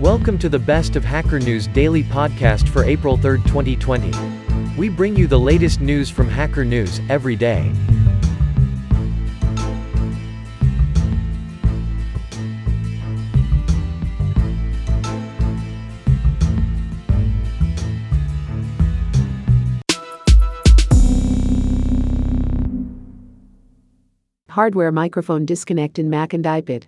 Welcome to the Best of Hacker News Daily Podcast for April 3, 2020. We bring you the latest news from Hacker News every day. Hardware microphone disconnect in Mac and iPad.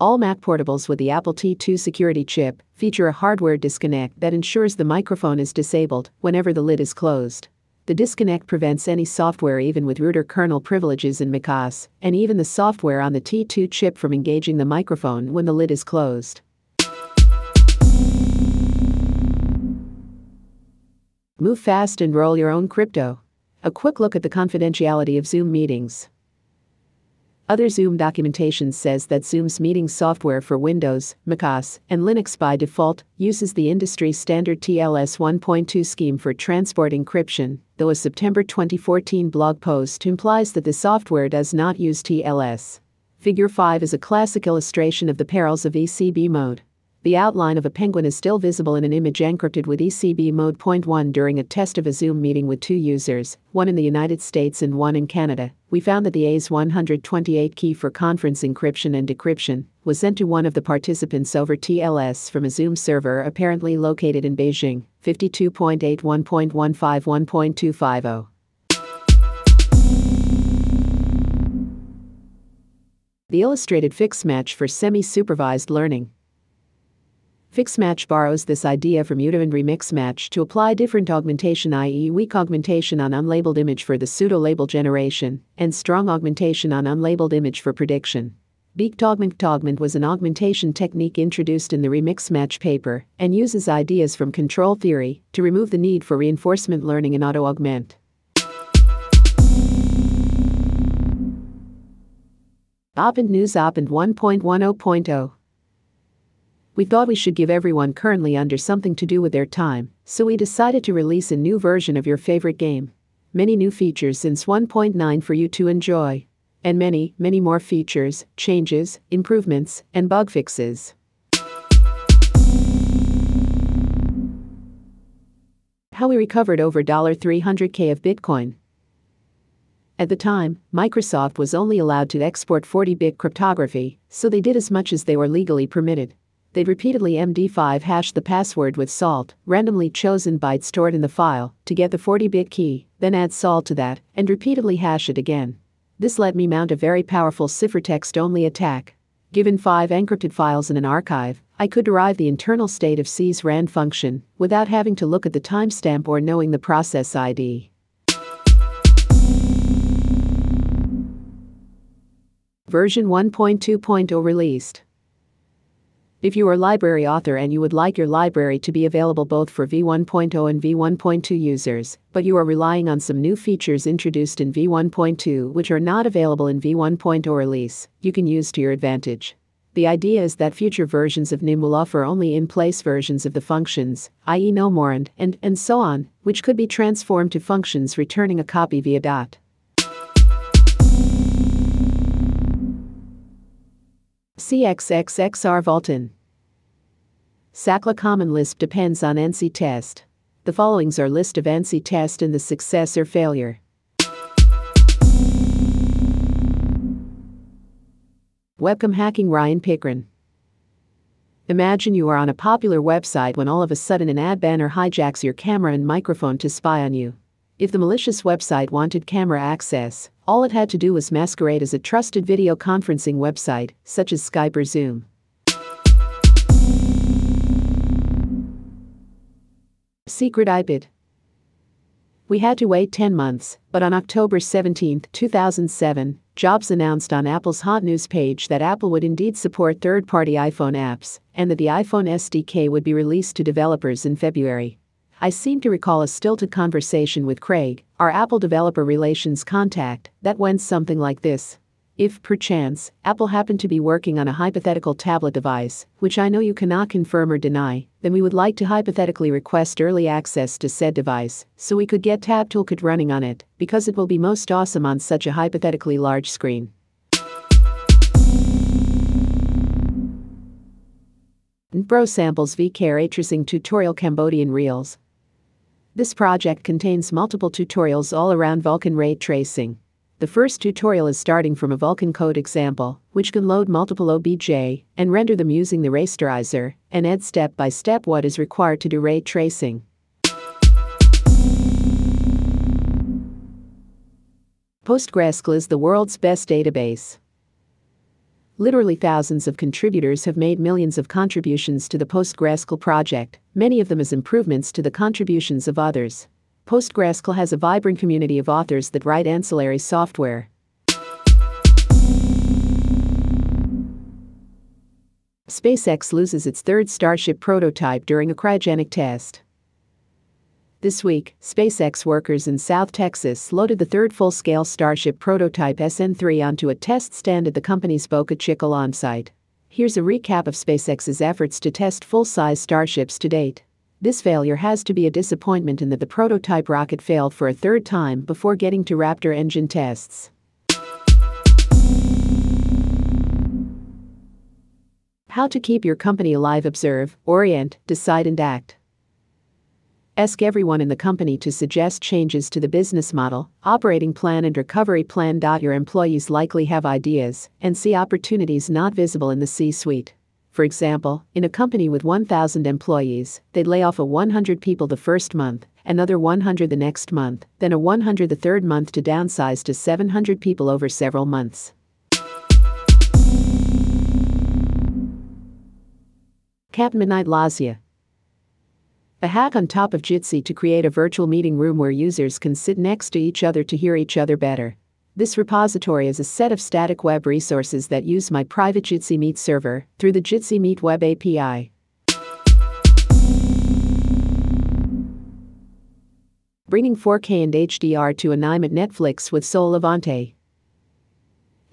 All Mac portables with the Apple T2 security chip feature a hardware disconnect that ensures the microphone is disabled whenever the lid is closed. The disconnect prevents any software, even with rooter kernel privileges in macOS, and even the software on the T2 chip from engaging the microphone when the lid is closed. Move fast and roll your own crypto. A quick look at the confidentiality of Zoom meetings. Other Zoom documentation says that Zoom's meeting software for Windows, macOS, and Linux by default uses the industry standard TLS 1.2 scheme for transport encryption, though a September 2014 blog post implies that the software does not use TLS. Figure 5 is a classic illustration of the perils of ECB mode. The outline of a penguin is still visible in an image encrypted with ECB mode. 1 During a test of a Zoom meeting with two users, one in the United States and one in Canada, we found that the AES-128 key for conference encryption and decryption was sent to one of the participants over TLS from a Zoom server apparently located in Beijing, 52.81.151.250. The illustrated FixMatch for semi-supervised learning. FixMatch borrows this idea from UDA and RemixMatch to apply different augmentation, i.e. weak augmentation on unlabeled image for the pseudo-label generation, and strong augmentation on unlabeled image for prediction. CTAugment was an augmentation technique introduced in the RemixMatch paper and uses ideas from control theory to remove the need for reinforcement learning and auto-augment. Oppend News Oppend 1.10.0. We thought we should give everyone currently under something to do with their time, so we decided to release a new version of your favorite game. Many new features since 1.9 for you to enjoy. And many, many more features, changes, improvements, and bug fixes. How we recovered over $300K of Bitcoin. At the time, Microsoft was only allowed to export 40-bit cryptography, so they did as much as they were legally permitted. They repeatedly MD5 hashed the password with salt, randomly chosen bytes stored in the file, to get the 40-bit key, then add salt to that, and repeatedly hash it again. This let me mount a very powerful ciphertext-only attack. Given 5 encrypted files in an archive, I could derive the internal state of C's RAND function without having to look at the timestamp or knowing the process ID. Version 1.2.0 released. If you are a library author and you would like your library to be available both for V1.0 and V1.2 users, but you are relying on some new features introduced in V1.2 which are not available in V1.0 release, you can use to your advantage. The idea is that future versions of Nim will offer only in-place versions of the functions, i.e. no more and so on, which could be transformed to functions returning a copy via dot. CXXXR Vulkan. Sakla Common Lisp depends on ANSI test. The followings are list of ANSI test and the success or failure. Webcam hacking Ryan Pickren. Imagine you are on a popular website when all of a sudden an ad banner hijacks your camera and microphone to spy on you. If the malicious website wanted camera access, all it had to do was masquerade as a trusted video conferencing website, such as Skype or Zoom. Secret iPad. We had to wait 10 months, but on October 17, 2007, Jobs announced on Apple's Hot News page that Apple would indeed support third-party iPhone apps, and that the iPhone SDK would be released to developers in February. I seem to recall a stilted conversation with Craig, our Apple developer relations contact, that went something like this. If, perchance, Apple happened to be working on a hypothetical tablet device, which I know you cannot confirm or deny, then we would like to hypothetically request early access to said device, so we could get Tab Toolkit running on it, because it will be most awesome on such a hypothetically large screen. Bro samples VCare interesting tutorial Cambodian reels. This project contains multiple tutorials all around Vulkan ray tracing. The first tutorial is starting from a Vulkan code example, which can load multiple OBJ and render them using the rasterizer, and add step by step what is required to do ray tracing. PostgreSQL is the world's best database. Literally thousands of contributors have made millions of contributions to the PostgreSQL project, many of them as improvements to the contributions of others. PostgreSQL has a vibrant community of authors that write ancillary software. SpaceX loses its third Starship prototype during a cryogenic test. This week, SpaceX workers in South Texas loaded the third full-scale Starship prototype SN3 onto a test stand at the company's Boca Chica launch site. Here's a recap of SpaceX's efforts to test full-size Starships to date. This failure has to be a disappointment in that the prototype rocket failed for a third time before getting to Raptor engine tests. How to keep your company alive. Observe, orient, decide, and act. Ask everyone in the company to suggest changes to the business model, operating plan, and recovery plan. Your employees likely have ideas and see opportunities not visible in the C-suite. For example, in a company with 1,000 employees, they'd lay off 100 people the first month, another 100 the next month, then 100 the third month to downsize to 700 people over several months. Cap Midnight Lazia. A hack on top of Jitsi to create a virtual meeting room where users can sit next to each other to hear each other better. This repository is a set of static web resources that use my private Jitsi Meet server through the Jitsi Meet web API. Bringing 4K and HDR to Nim at Netflix with Sol Levante.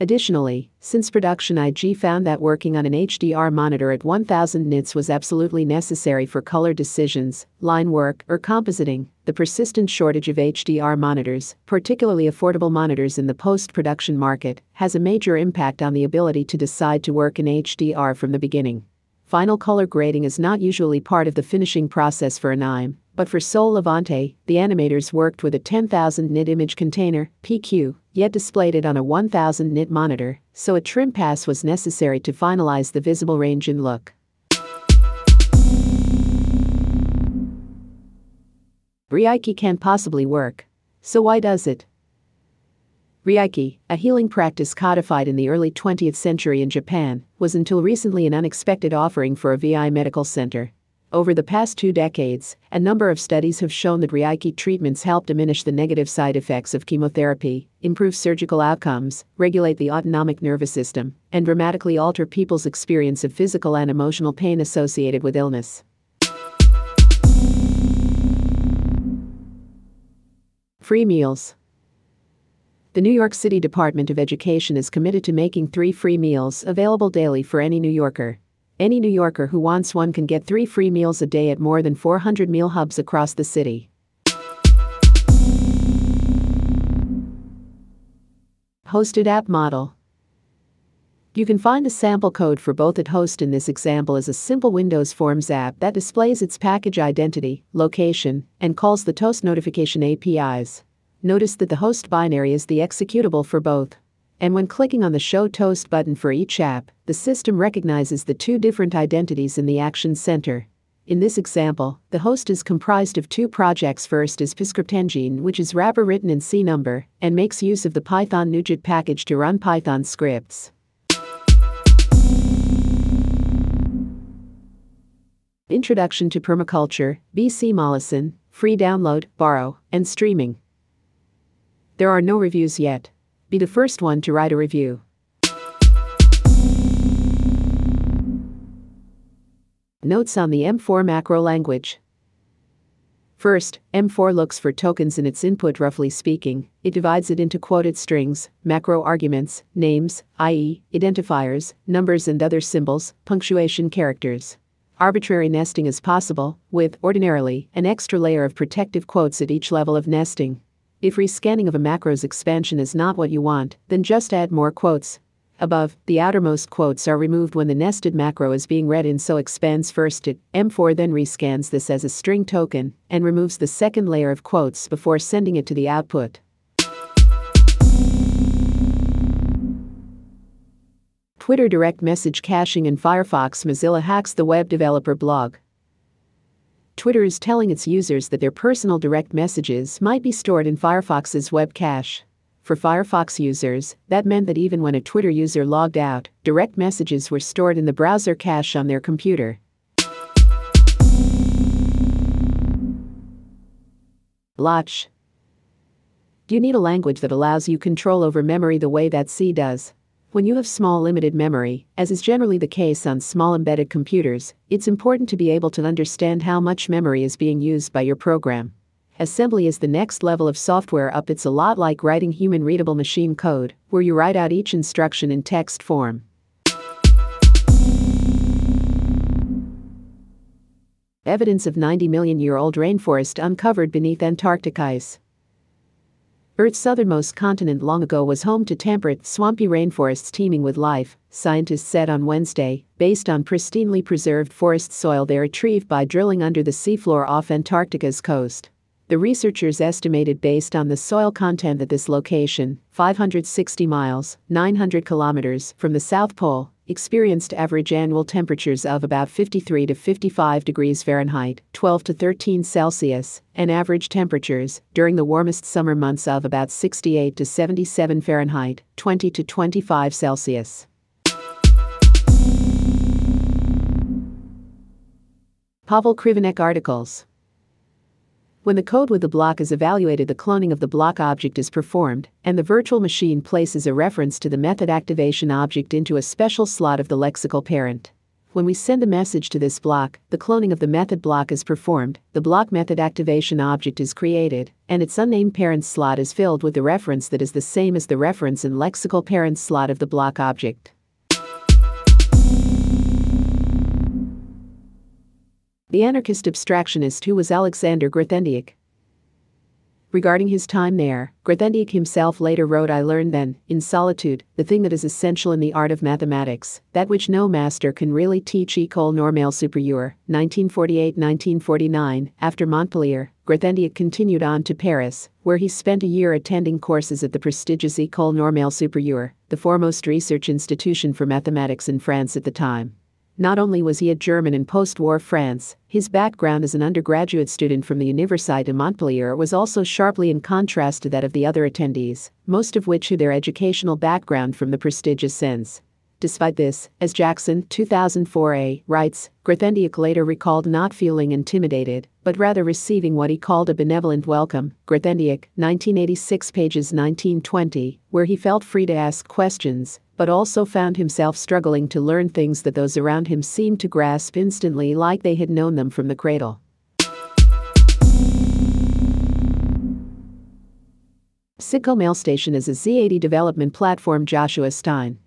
Additionally, since production IG found that working on an HDR monitor at 1000 nits was absolutely necessary for color decisions, line work, or compositing, the persistent shortage of HDR monitors, particularly affordable monitors in the post-production market, has a major impact on the ability to decide to work in HDR from the beginning. Final color grading is not usually part of the finishing process for a Nim, but for Sol Levante, the animators worked with a 10,000 nit image container, PQ, yet displayed it on a 1,000 nit monitor, so a trim pass was necessary to finalize the visible range and look. Reiki can't possibly work. So why does it? Reiki, a healing practice codified in the early 20th century in Japan, was until recently an unexpected offering for a VI medical center. Over the past 2 decades, a number of studies have shown that Reiki treatments help diminish the negative side effects of chemotherapy, improve surgical outcomes, regulate the autonomic nervous system, and dramatically alter people's experience of physical and emotional pain associated with illness. Free meals. The New York City Department of Education is committed to making 3 free meals available daily for any New Yorker. Any New Yorker who wants one can get 3 free meals a day at more than 400 meal hubs across the city. Hosted app model. You can find the sample code for both at host in this example as a simple Windows Forms app that displays its package identity, location, and calls the toast notification APIs. Notice that the host binary is the executable for both. And when clicking on the Show Toast button for each app, the system recognizes the 2 different identities in the Action Center. In this example, the host is comprised of 2 projects. First is PscriptEngine, which is wrapper written in C number and makes use of the Python NuGet package to run Python scripts. Introduction to Permaculture, B.C. Mollison, free download, borrow, and streaming. There are no reviews yet. Be the first one to write a review. Notes on the M4 macro language. First, M4 looks for tokens in its input. Roughly speaking, it divides it into quoted strings, macro arguments, names, i.e., identifiers, numbers and other symbols, punctuation characters. Arbitrary nesting is possible, with, ordinarily, an extra layer of protective quotes at each level of nesting. If rescanning of a macro's expansion is not what you want, then just add more quotes. Above, the outermost quotes are removed when the nested macro is being read in, so expands first it, M4 then rescans this as a string token, and removes the second layer of quotes before sending it to the output. Twitter direct message caching and Firefox. Mozilla hacks the web developer blog. Twitter is telling its users that their personal direct messages might be stored in Firefox's web cache. For Firefox users, that meant that even when a Twitter user logged out, direct messages were stored in the browser cache on their computer. Lotch. You need a language that allows you control over memory the way that C does. When you have small limited memory, as is generally the case on small embedded computers, it's important to be able to understand how much memory is being used by your program. Assembly is the next level of software up. It's a lot like writing human-readable machine code, where you write out each instruction in text form. Evidence of 90-million-year-old rainforest uncovered beneath Antarctic ice. Earth's southernmost continent long ago was home to temperate, swampy rainforests teeming with life, scientists said on Wednesday, based on pristinely preserved forest soil they retrieved by drilling under the seafloor off Antarctica's coast. The researchers estimated based on the soil content at this location, 560 miles, 900 kilometers from the South Pole, experienced average annual temperatures of about 53 to 55 degrees Fahrenheit, 12 to 13 Celsius, and average temperatures during the warmest summer months of about 68 to 77 Fahrenheit, 20 to 25 Celsius. Pavel Krivenek articles. When the code with the block is evaluated, the cloning of the block object is performed, and the virtual machine places a reference to the method activation object into a special slot of the lexical parent. When we send a message to this block, the cloning of the method block is performed, the block method activation object is created, and its unnamed parent slot is filled with the reference that is the same as the reference in lexical parent slot of the block object. The anarchist abstractionist who was Alexander Grothendieck. Regarding his time there, Grothendieck himself later wrote, "I learned then, in solitude, the thing that is essential in the art of mathematics, that which no master can really teach." Ecole Normale Supérieure, 1948-1949. After Montpellier, Grothendieck continued on to Paris, where he spent a year attending courses at the prestigious Ecole Normale Supérieure, the foremost research institution for mathematics in France at the time. Not only was he a German in post-war France, his background as an undergraduate student from the Université de Montpellier was also sharply in contrast to that of the other attendees, most of which had their educational background from the prestigious CENS. Despite this, as Jackson, 2004a, writes, Grothendieck later recalled not feeling intimidated, but rather receiving what he called a benevolent welcome. Grothendieck, 1986, pages 19-20, where he felt free to ask questions, but also found himself struggling to learn things that those around him seemed to grasp instantly, like they had known them from the cradle. Citgo Mailstation is a Z80 development platform. Joshua Stein.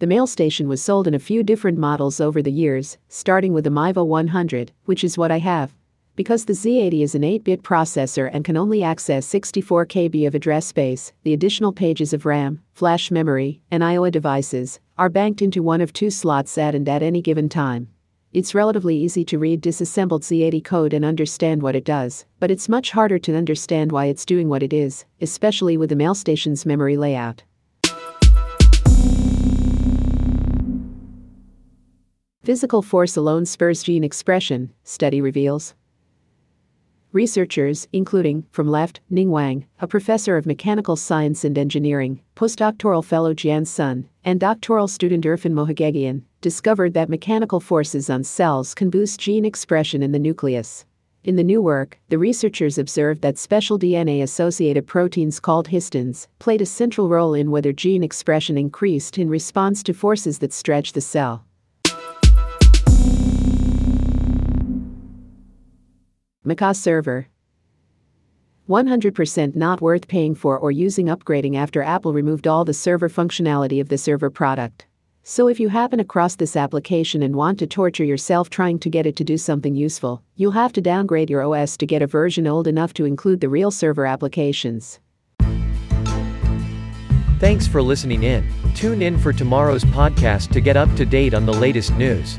The Mailstation was sold in a few different models over the years, starting with the Mivo 100, which is what I have. Because the Z80 is an 8-bit processor and can only access 64 KB of address space, the additional pages of RAM, flash memory, and I/O devices are banked into one of two slots at and at any given time. It's relatively easy to read disassembled Z80 code and understand what it does, but it's much harder to understand why it's doing what it is, especially with the Mailstation's memory layout. Physical force alone spurs gene expression, study reveals. Researchers, including, from left, Ning Wang, a professor of mechanical science and engineering, postdoctoral fellow Jian Sun, and doctoral student Irfan Mohagegian, discovered that mechanical forces on cells can boost gene expression in the nucleus. In the new work, the researchers observed that special DNA-associated proteins called histons played a central role in whether gene expression increased in response to forces that stretch the cell. Macaw server. 100% not worth paying for or using. Upgrading after Apple removed all the server functionality of the server product. So if you happen across this application and want to torture yourself trying to get it to do something useful, you'll have to downgrade your OS to get a version old enough to include the real server applications. Thanks for listening in. Tune in for tomorrow's podcast to get up to date on the latest news.